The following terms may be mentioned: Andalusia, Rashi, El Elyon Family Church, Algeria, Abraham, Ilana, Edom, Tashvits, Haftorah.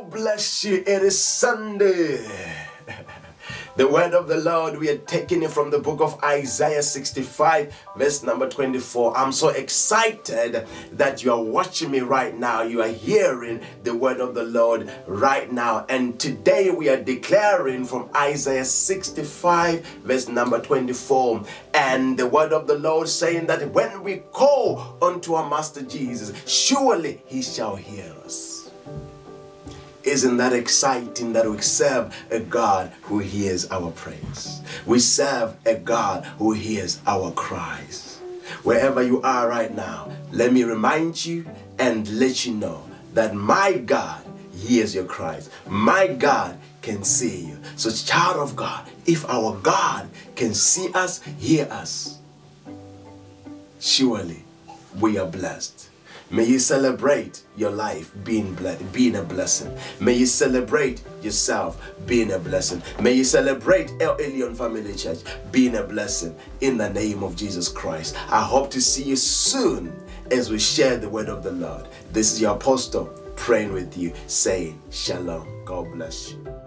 God bless you. It is Sunday. The word of the Lord, we are taking it from the book of Isaiah 65, verse number 24. I'm so excited that you are watching me right now. You are hearing the word of the Lord right now. And today we are declaring from Isaiah 65, verse number 24. And the word of the Lord saying that when we call unto our Master Jesus, surely he shall hear us. Isn't that exciting that we serve a God who hears our praise? We serve a God who hears our cries. Wherever you are right now, let me remind you and let you know that my God hears your cries. My God can see you. So child of God, if our God can see us, hear us, surely we are blessed. May you celebrate your life being a blessing. May you celebrate yourself being a blessing. May you celebrate El Elyon Family Church being a blessing in the name of Jesus Christ. I hope to see you soon as we share the word of the Lord. This is your apostle praying with you, saying, Shalom. God bless you.